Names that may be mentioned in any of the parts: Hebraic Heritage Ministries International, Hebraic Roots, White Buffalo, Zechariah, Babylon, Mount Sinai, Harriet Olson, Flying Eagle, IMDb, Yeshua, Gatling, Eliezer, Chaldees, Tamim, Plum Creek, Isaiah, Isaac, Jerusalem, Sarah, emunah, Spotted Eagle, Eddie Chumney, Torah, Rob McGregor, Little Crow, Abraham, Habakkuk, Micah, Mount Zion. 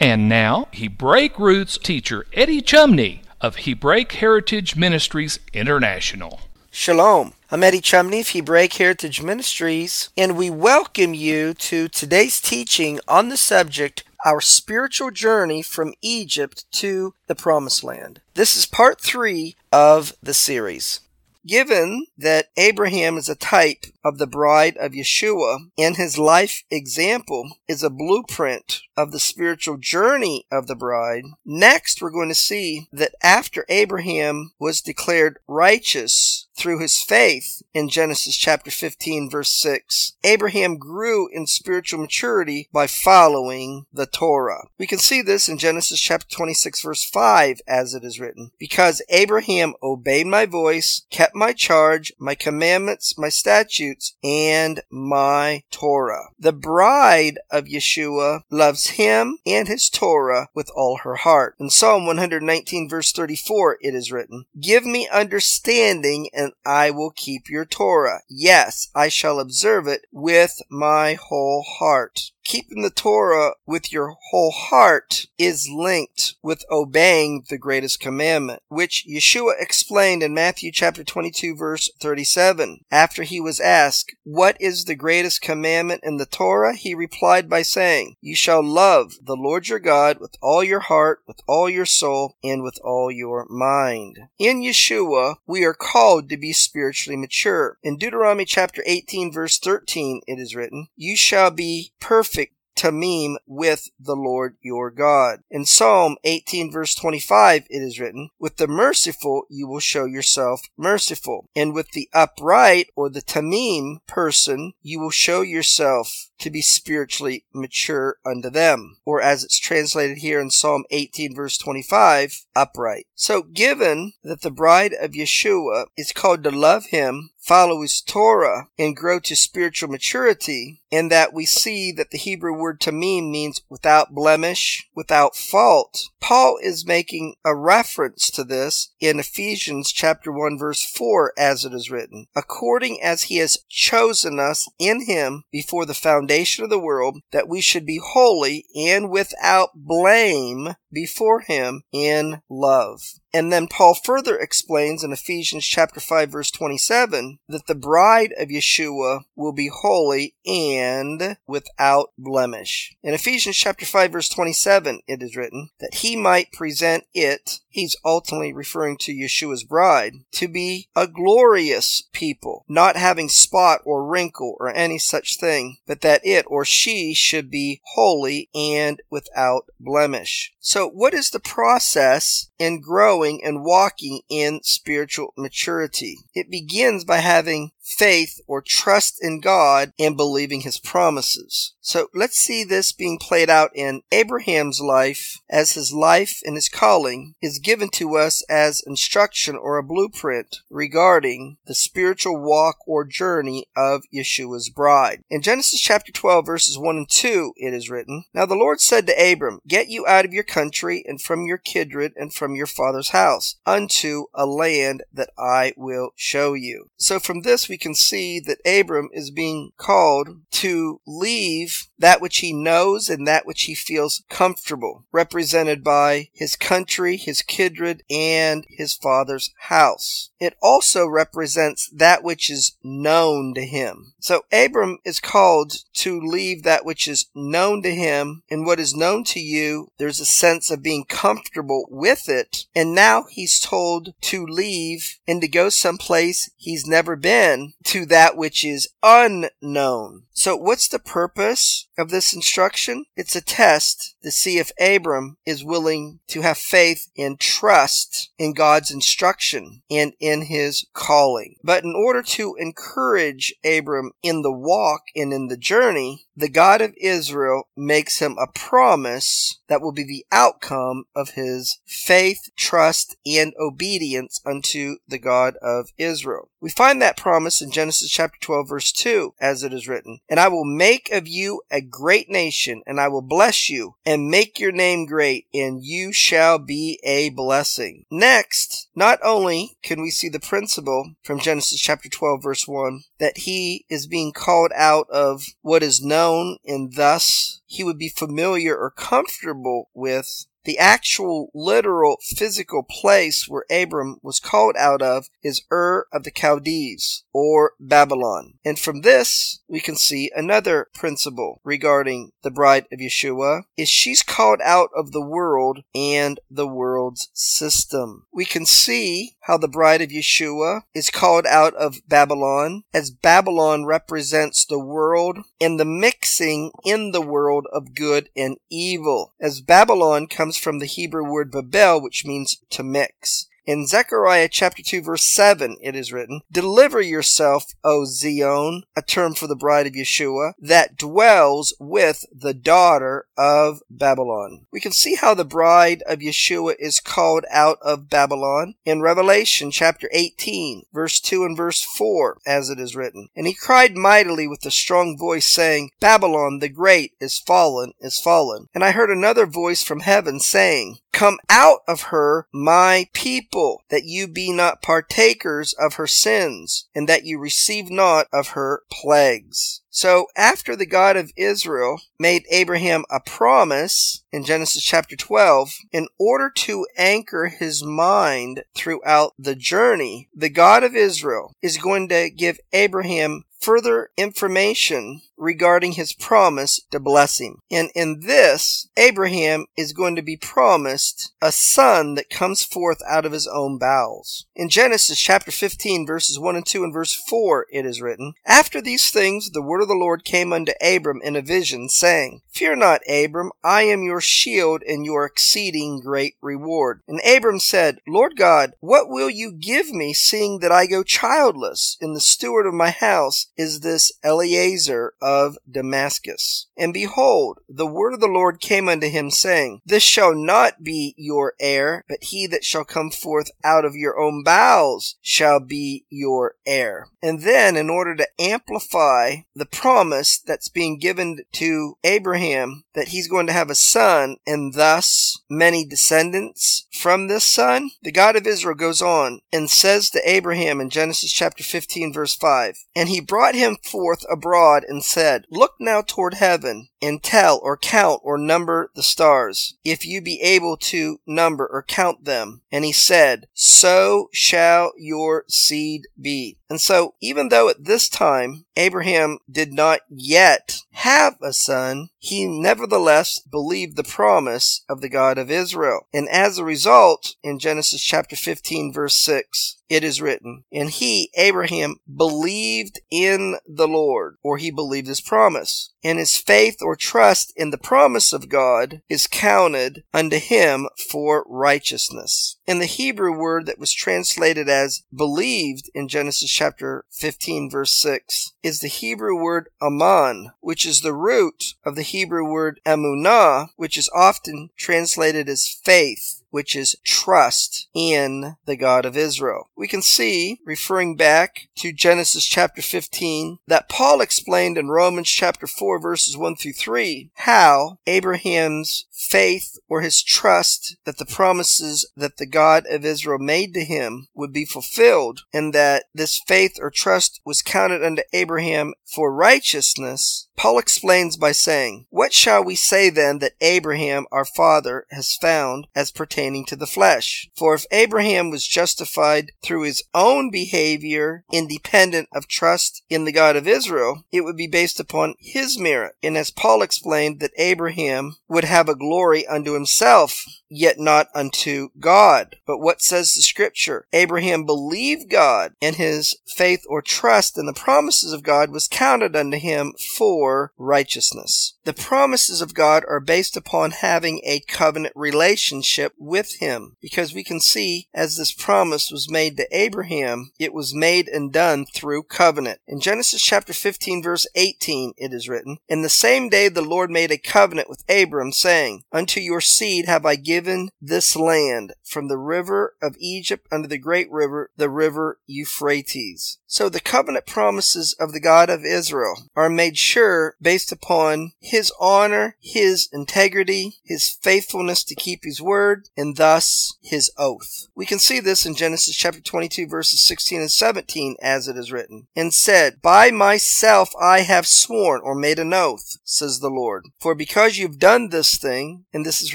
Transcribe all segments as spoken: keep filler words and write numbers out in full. And now, Hebraic Roots teacher Eddie Chumney of Hebraic Heritage Ministries International. Shalom. I'm Eddie Chumney of Hebraic Heritage Ministries, and we welcome you to today's teaching on the subject Our Spiritual Journey from Egypt to the Promised Land. This is part three of the series. Given that Abraham is a type of the bride of Yeshua, and his life example is a blueprint of the spiritual journey of the bride, next we're going to see that after Abraham was declared righteous through his faith in Genesis chapter fifteen, verse six, Abraham grew in spiritual maturity by following the Torah. We can see this in Genesis chapter twenty-six, verse five, as it is written, "Because Abraham obeyed my voice, kept my charge, my commandments, my statutes, and my Torah." The bride of Yeshua loves him and his Torah with all her heart. In Psalm one nineteen, verse thirty-four, it is written, "Give me understanding, and I will keep your Torah. Yes, I shall observe it with my whole heart." Keeping the Torah with your whole heart is linked with obeying the greatest commandment, which Yeshua explained in Matthew chapter twenty-two, verse thirty-seven. After he was asked, "What is the greatest commandment in the Torah?" he replied by saying, "You shall love the Lord your God with all your heart, with all your soul, and with all your mind." In Yeshua, we are called to be spiritually mature. In Deuteronomy chapter eighteen, verse thirteen, it is written, "You shall be perfect Tamim with the Lord your God." In Psalm eighteen, verse twenty-five, it is written, "With the merciful you will show yourself merciful, and with the upright," or the Tamim person, "you will show yourself to be spiritually mature unto them," or as it's translated here in Psalm eighteen, verse twenty-five, "upright." So given that the bride of Yeshua is called to love him, follow his Torah, and grow to spiritual maturity, and that we see that the Hebrew word tamim means without blemish, without fault, Paul is making a reference to this in Ephesians chapter one, verse four, as it is written, "According as he has chosen us in him before the foundation of the world, that we should be holy and without blame before him in love." And then Paul further explains in Ephesians chapter five, verse twenty-seven, that the bride of Yeshua will be holy and without blemish. In Ephesians chapter five, verse twenty-seven, it is written, that he might present it, he's ultimately referring to Yeshua's bride, to be a glorious people, not having spot or wrinkle or any such thing, but that it or she should be holy and without blemish. So what is the process in growing and walking in spiritual maturity? It begins by having faith or trust in God and believing his promises. So let's see this being played out in Abraham's life, as his life and his calling is given to us as instruction or a blueprint regarding the spiritual walk or journey of Yeshua's bride. In Genesis chapter twelve, verses one and two, it is written, "Now the Lord said to Abram, get you out of your country and from your kindred and from your father's house unto a land that I will show you." So from this we We can see that Abram is being called to leave that which he knows and that which he feels comfortable, represented by his country, his kindred, and his father's house. It also represents that which is known to him. So Abram is called to leave that which is known to him, and what is known to you, there's a sense of being comfortable with it, and now he's told to leave and to go someplace he's never been, to that which is unknown. So what's the purpose of this instruction? It's a test to see if Abram is willing to have faith and trust in God's instruction and in his calling. But in order to encourage Abram in the walk and in the journey, the God of Israel makes him a promise that will be the outcome of his faith, trust, and obedience unto the God of Israel. We find that promise in Genesis chapter twelve, verse two, as it is written, "And I will make of you a great nation, and I will bless you, and make your name great, and you shall be a blessing." Next, not only can we see the principle from Genesis chapter twelve, verse one, that he is being called out of what is known and thus he would be familiar or comfortable with, the actual literal physical place where Abram was called out of is Ur of the Chaldees, or Babylon. And from this, we can see another principle regarding the bride of Yeshua, is she's called out of the world and the world's system. We can see how the bride of Yeshua is called out of Babylon, as Babylon represents the world and the mixing in the world of good and evil, as Babylon comes from the Hebrew word babel, which means to mix. In Zechariah chapter two, verse seven, it is written, "Deliver yourself, O Zion," a term for the bride of Yeshua, "that dwells with the daughter of Babylon." We can see how the bride of Yeshua is called out of Babylon in Revelation chapter eighteen, verse two and verse four, as it is written, "And he cried mightily with a strong voice, saying, Babylon the great is fallen, is fallen. And I heard another voice from heaven saying, Come out of her, my people, that you be not partakers of her sins, and that you receive not of her plagues." So after the God of Israel made Abraham a promise in Genesis chapter twelve, in order to anchor his mind throughout the journey, the God of Israel is going to give Abraham further information regarding his promise to bless him. And in this, Abraham is going to be promised a son that comes forth out of his own bowels. In Genesis chapter fifteen, verses one and two and verse four, it is written, "After these things, the word of the Lord came unto Abram in a vision, saying, Fear not, Abram, I am your shield and your exceeding great reward. And Abram said, Lord God, what will you give me, seeing that I go childless, and the steward of my house is this Eliezer of Damascus? And behold, the word of the Lord came unto him, saying, This shall not be your heir, but he that shall come forth out of your own bowels shall be your heir." And then, in order to amplify the promise that's being given to Abraham, that he's going to have a son, and thus many descendants from this son, the God of Israel goes on and says to Abraham in Genesis chapter fifteen, verse five, "And he brought him forth abroad and said, Look now toward heaven, and tell or count or number the stars, if you be able to number or count them. And he said, So shall your seed be." And so, even though at this time Abraham did not yet have a son, he nevertheless believed the promise of the God of Israel. And as a result, in Genesis chapter fifteen, verse six, it is written, "And he, Abraham, believed in the Lord," or he believed his promise, "and his faith or trust in the promise of God is counted unto him for righteousness." And the Hebrew word that was translated as believed in Genesis chapter fifteen, verse six, is the Hebrew word aman, which is the root of the Hebrew word emunah, which is often translated as faith, which is trust in the God of Israel. We can see, referring back to Genesis chapter fifteen, that Paul explained in Romans chapter four, verses one through three, how Abraham's faith or his trust that the promises that the God of Israel made to him would be fulfilled, and that this faith or trust was counted unto Abraham for righteousness, Paul explains by saying, "What shall we say then that Abraham our father has found as pertaining to the flesh? For if Abraham was justified through his own behavior independent of trust in the God of Israel, it would be based upon his merit. And as Paul explained that Abraham would have a glory unto himself, yet not unto God. But what says the Scripture? Abraham believed God, and his faith or trust in the promises of God was counted unto him for righteousness." The promises of God are based upon having a covenant relationship with him, because we can see as this promise was made to Abraham, it was made and done through covenant. In Genesis chapter fifteen verse eighteen it is written, "In the same day the Lord made a covenant with Abram, saying, Unto your seed have I given this land, from the river of Egypt unto the great river, the river Euphrates." So the covenant promises of the God of Israel are made sure based upon his honor, his integrity, his faithfulness to keep his word, and thus his oath. We can see this in Genesis chapter twenty-two verses sixteen and seventeen, as it is written, "And said, By myself I have sworn," or made an oath, "says the Lord, for because you've done this thing," and this is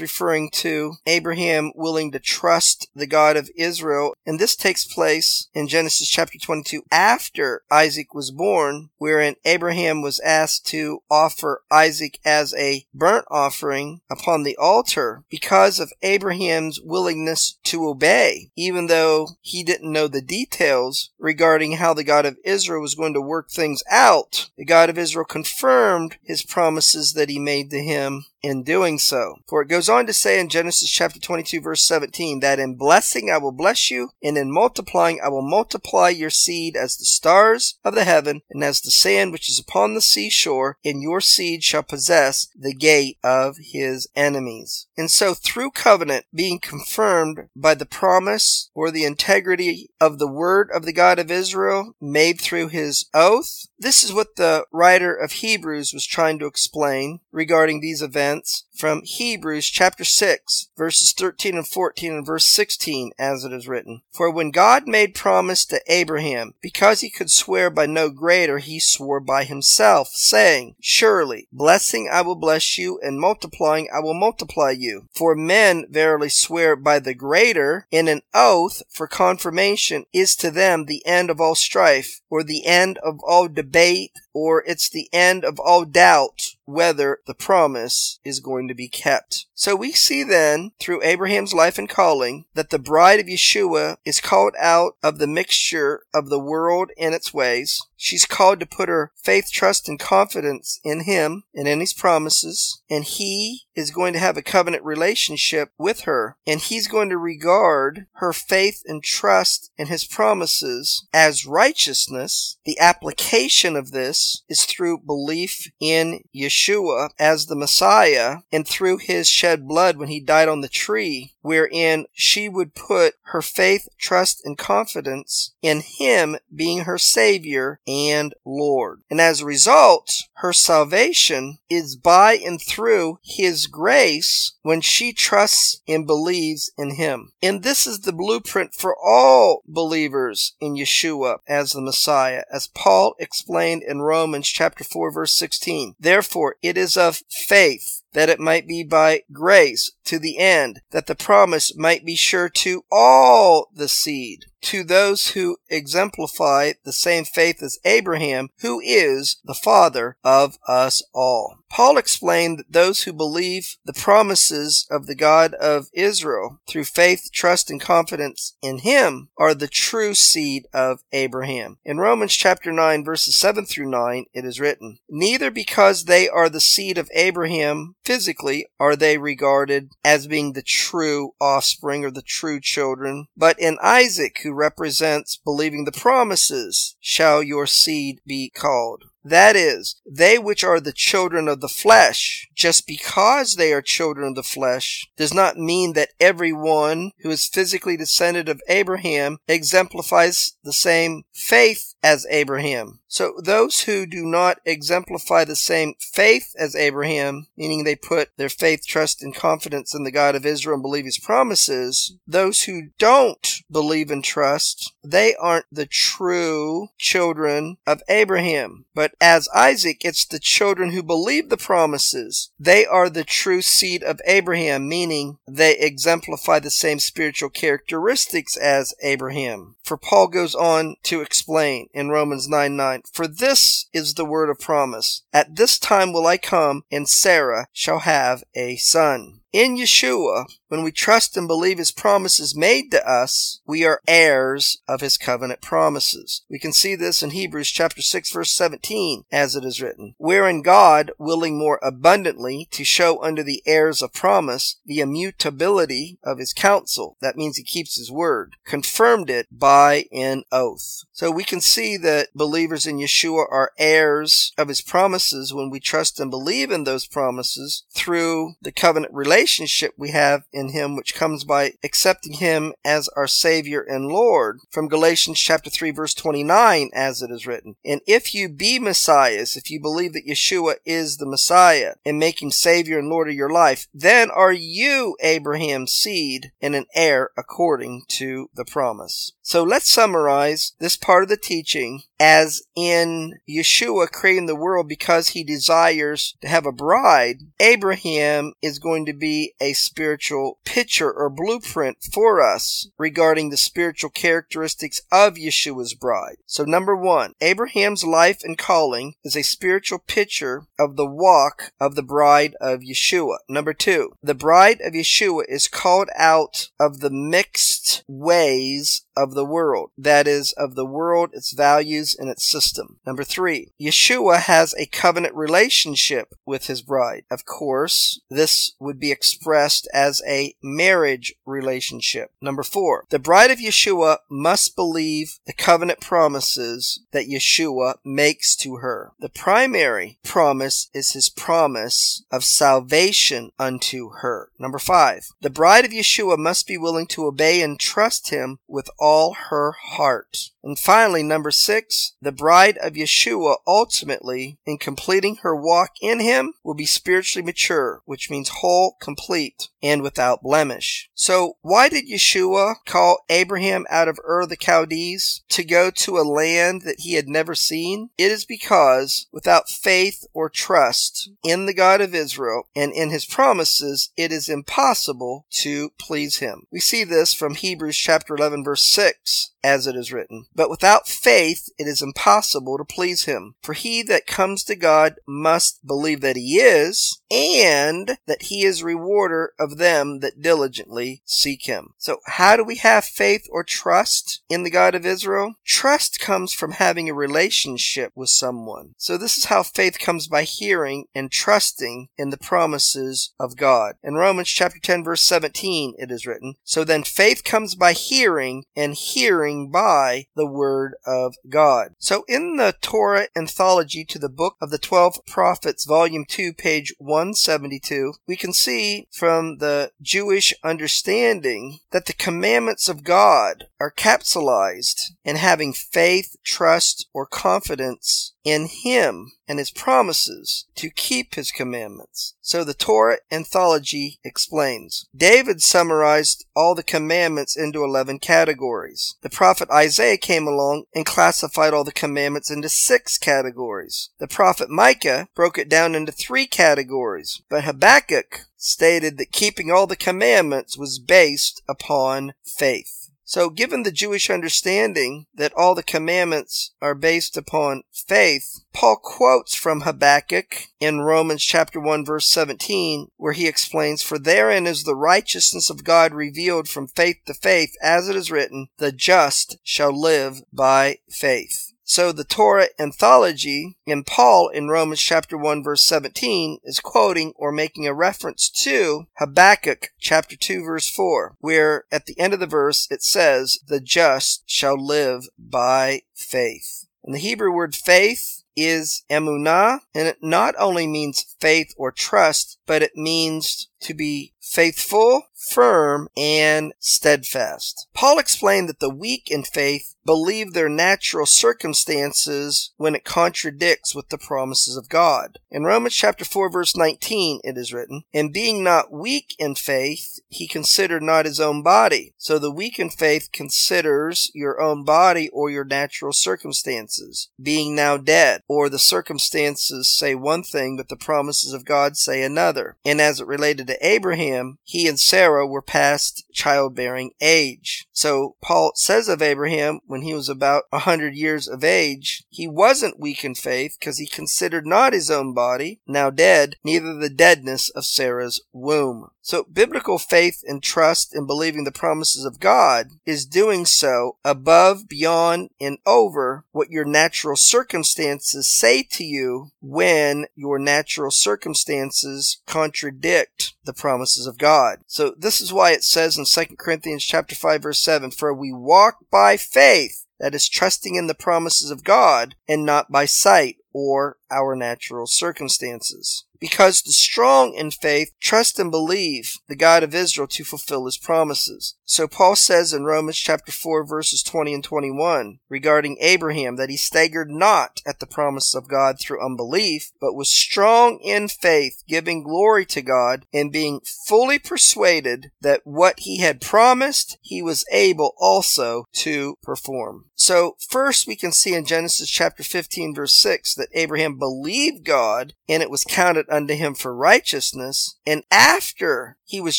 referring to Abraham willing to trust the God of Israel, and this takes place in Genesis chapter twenty-two after Isaac was born, wherein Abraham was asked to offer Isaac as a burnt offering upon the altar because of Abraham's willingness to obey, even though he didn't know the details regarding how the God of Israel was going to work things out. The God of Israel confirmed his promises that he made to him in doing so. For it goes on to say in Genesis chapter twenty-two verse seventeen, "That in blessing I will bless you, and in multiplying I will multiply your seed as the stars of the heaven, and as the sand which is upon the seashore, and your seed shall possess the gate of his enemies." And so through covenant being confirmed by the promise or the integrity of the word of the God of Israel made through his oath, this is what the writer of Hebrews was trying to explain regarding these events from Hebrews chapter six, verses thirteen and fourteen and verse sixteen, as it is written, "For when God made promise to Abraham, because he could swear by no greater, he swore by himself, saying, Surely, blessing I will bless you, and multiplying I will multiply you. For men verily swear by the greater, and an oath for confirmation is to them the end of all strife, or the end of all debate, or it's the end of all doubt whether the promise is going to be kept." So we see then, through Abraham's life and calling, that the bride of Yeshua is called out of the mixture of the world and its ways. She's called to put her faith, trust, and confidence in him and in his promises, and he is going to have a covenant relationship with her, and he's going to regard her faith and trust in his promises as righteousness. The application of this is through belief in Yeshua as the Messiah and through his shed blood when he died on the tree, wherein she would put her faith, trust, and confidence in him being her Savior and Lord. And as a result, her salvation is by and through his grace when she trusts and believes in him. And this is the blueprint for all believers in Yeshua as the Messiah, as Paul explained in Romans chapter four, verse sixteen. "Therefore, it is of faith, that it might be by grace, to the end that the promise might be sure to all the seed, to those who exemplify the same faith as Abraham, who is the father of us all." Paul explained that those who believe the promises of the God of Israel through faith, trust, and confidence in him are the true seed of Abraham. In Romans chapter nine, verses seven through nine, it is written, "Neither because they are the seed of Abraham physically are they regarded as being the true offspring or the true children, but in Isaac, who represents believing the promises, shall your seed be called. That is, they which are the children of the flesh, just because they are children of the flesh, does not mean that everyone who is physically descended of Abraham exemplifies the same faith as Abraham." So those who do not exemplify the same faith as Abraham, meaning they put their faith, trust, and confidence in the God of Israel and believe his promises, those who don't believe and trust, they aren't the true children of Abraham, but But as Isaac, it's the children who believe the promises. They are the true seed of Abraham, meaning they exemplify the same spiritual characteristics as Abraham. For Paul goes on to explain in Romans nine nine, for this is the word of promise. At this time will I come, and Sarah shall have a son. In Yeshua, when we trust and believe his promises made to us, we are heirs of his covenant promises. We can see this in Hebrews chapter six, verse seventeen, as it is written, wherein God, willing more abundantly to show unto the heirs of promise the immutability of his counsel, that means he keeps his word, confirmed it by an oath. So we can see that believers in Yeshua are heirs of his promises when we trust and believe in those promises through the covenant relationship relationship we have in him, which comes by accepting him as our Savior and Lord, from Galatians chapter three verse twenty-nine, as it is written, and if you be Messiahs, if you believe that Yeshua is the Messiah and make him Savior and Lord of your life, then are you Abraham's seed and an heir according to the promise. So let's summarize this part of the teaching as in Yeshua creating the world because he desires to have a bride. Abraham is going to be a spiritual picture or blueprint for us regarding the spiritual characteristics of Yeshua's bride. So number one, Abraham's life and calling is a spiritual picture of the walk of the bride of Yeshua. Number two, the bride of Yeshua is called out of the mixed ways of the world, that is, of the world, its values, and its system. Number three, Yeshua has a covenant relationship with his bride. Of course, this would be expressed as a marriage relationship. Number four, the bride of Yeshua must believe the covenant promises that Yeshua makes to her. The primary promise is his promise of salvation unto her. Number five, the bride of Yeshua must be willing to obey and trust him with all all her heart. And finally, number six, the bride of Yeshua ultimately, in completing her walk in him, will be spiritually mature, which means whole, complete, and without blemish. So why did Yeshua call Abraham out of Ur the Chaldees to go to a land that he had never seen? It is because without faith or trust in the God of Israel and in his promises, it is impossible to please him. We see this from Hebrews chapter eleven, verse six, as it is written, but without faith it is impossible to please him. For he that comes to God must believe that he is, and that he is rewarder of them that diligently seek him. So how do we have faith or trust in the God of Israel? Trust comes from having a relationship with someone. So this is how faith comes, by hearing and trusting in the promises of God. In Romans chapter ten verse seventeen it is written, so then faith comes by hearing, and hearing by the word of God. So in the Torah Anthology to the Book of the Twelve Prophets, volume two, page one seventy-two, we can see from the Jewish understanding that the commandments of God are capsulized in having faith, trust, or confidence in him and his promises to keep his commandments. So the Torah Anthology explains. David summarized all the commandments into eleven categories. The prophet Isaiah came along and classified all the commandments into six categories. The prophet Micah broke it down into three categories. But Habakkuk stated that keeping all the commandments was based upon faith. So given the Jewish understanding that all the commandments are based upon faith, Paul quotes from Habakkuk in Romans chapter one verse seventeen, where he explains, for therein is the righteousness of God revealed from faith to faith, as it is written, the just shall live by faith. So the Torah Anthology and Paul in Romans chapter one verse seventeen is quoting or making a reference to Habakkuk chapter two verse four, where at the end of the verse it says, the just shall live by faith. And the Hebrew word faith is emunah, and it not only means faith or trust, but it means to be faithful, firm, and steadfast. Paul explained that the weak in faith believe their natural circumstances when it contradicts with the promises of God. In Romans chapter four, verse nineteen, it is written, "And being not weak in faith, he considered not his own body." So the weak in faith considers your own body or your natural circumstances, being now dead, or the circumstances say one thing, but the promises of God say another. And as it related to Abraham, he and Sarah were past childbearing age. So Paul says of Abraham, when he was about a hundred years of age, he wasn't weak in faith because he considered not his own body, now dead, neither the deadness of Sarah's womb. So biblical faith and trust in believing the promises of God is doing so above, beyond, and over what your natural circumstances say to you when your natural circumstances contradict the promises of God. So this is why it says in Second Corinthians chapter five, verse seven, "For we walk by faith," that is trusting in the promises of God, "and not by sight," or our natural circumstances. Because the strong in faith trust and believe the God of Israel to fulfill his promises. So Paul says in Romans chapter four, verses twenty and twenty-one, regarding Abraham, that he staggered not at the promise of God through unbelief, but was strong in faith, giving glory to God, and being fully persuaded that what he had promised, he was able also to perform. So first we can see in Genesis chapter fifteen, verse six, that Abraham believed God, and it was counted unto him for righteousness. And after he was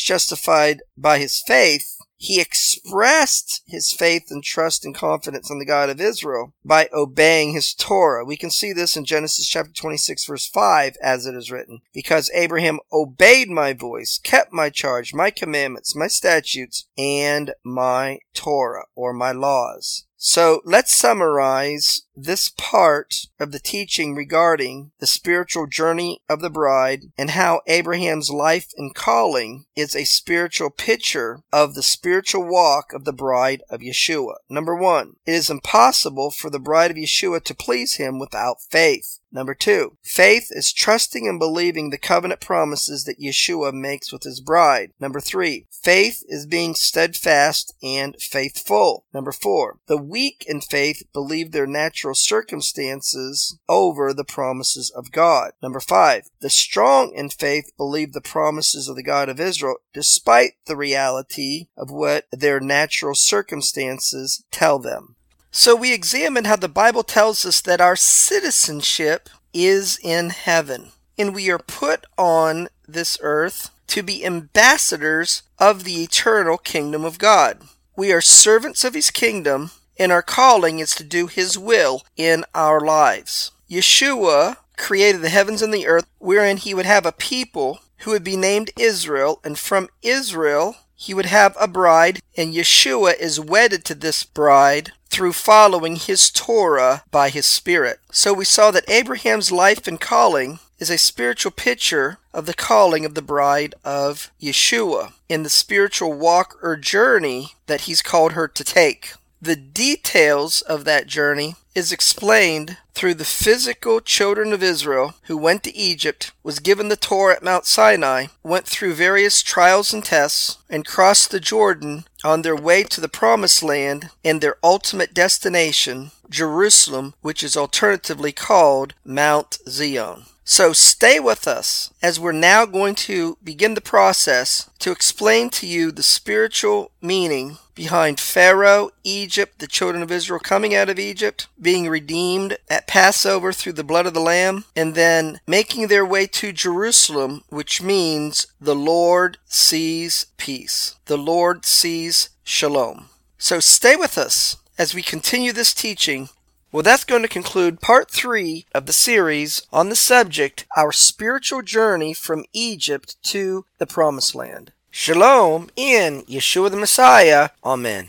justified by his faith, he expressed his faith and trust and confidence in the God of Israel by obeying his Torah. We can see this in Genesis chapter twenty-six, verse five, as it is written, "Because Abraham obeyed my voice, kept my charge, my commandments, my statutes, and my Torah," or my laws. So let's summarize this part of the teaching regarding the spiritual journey of the bride and how Abraham's life and calling is a spiritual picture of the spiritual walk of the bride of Yeshua. Number one, it is impossible for the bride of Yeshua to please him without faith. Number two, faith is trusting and believing the covenant promises that Yeshua makes with his bride. Number three, faith is being steadfast and faithful. Number four, the weak in faith believe their natural circumstances over the promises of God. Number five, the strong in faith believe the promises of the God of Israel despite the reality of what their natural circumstances tell them. So we examine how the Bible tells us that our citizenship is in heaven, and we are put on this earth to be ambassadors of the eternal kingdom of God. We are servants of his kingdom, and our calling is to do his will in our lives. Yeshua created the heavens and the earth, wherein he would have a people who would be named Israel, and from Israel he would have a bride, and Yeshua is wedded to this bride through following his Torah by his Spirit. So we saw that Abraham's life and calling is a spiritual picture of the calling of the bride of Yeshua in the spiritual walk or journey that he's called her to take. The details of that journey is explained through the physical children of Israel who went to Egypt, was given the Torah at Mount Sinai, went through various trials and tests, and crossed the Jordan on their way to the Promised Land and their ultimate destination, Jerusalem, which is alternatively called Mount Zion. So stay with us as we're now going to begin the process to explain to you the spiritual meaning behind Pharaoh, Egypt, the children of Israel coming out of Egypt, being redeemed at Passover through the blood of the Lamb, and then making their way to Jerusalem, which means the Lord sees peace. The Lord sees shalom. So stay with us as we continue this teaching. Well, that's going to conclude part three of the series on the subject, our spiritual journey from Egypt to the Promised Land. Shalom in Yeshua the Messiah. Amen.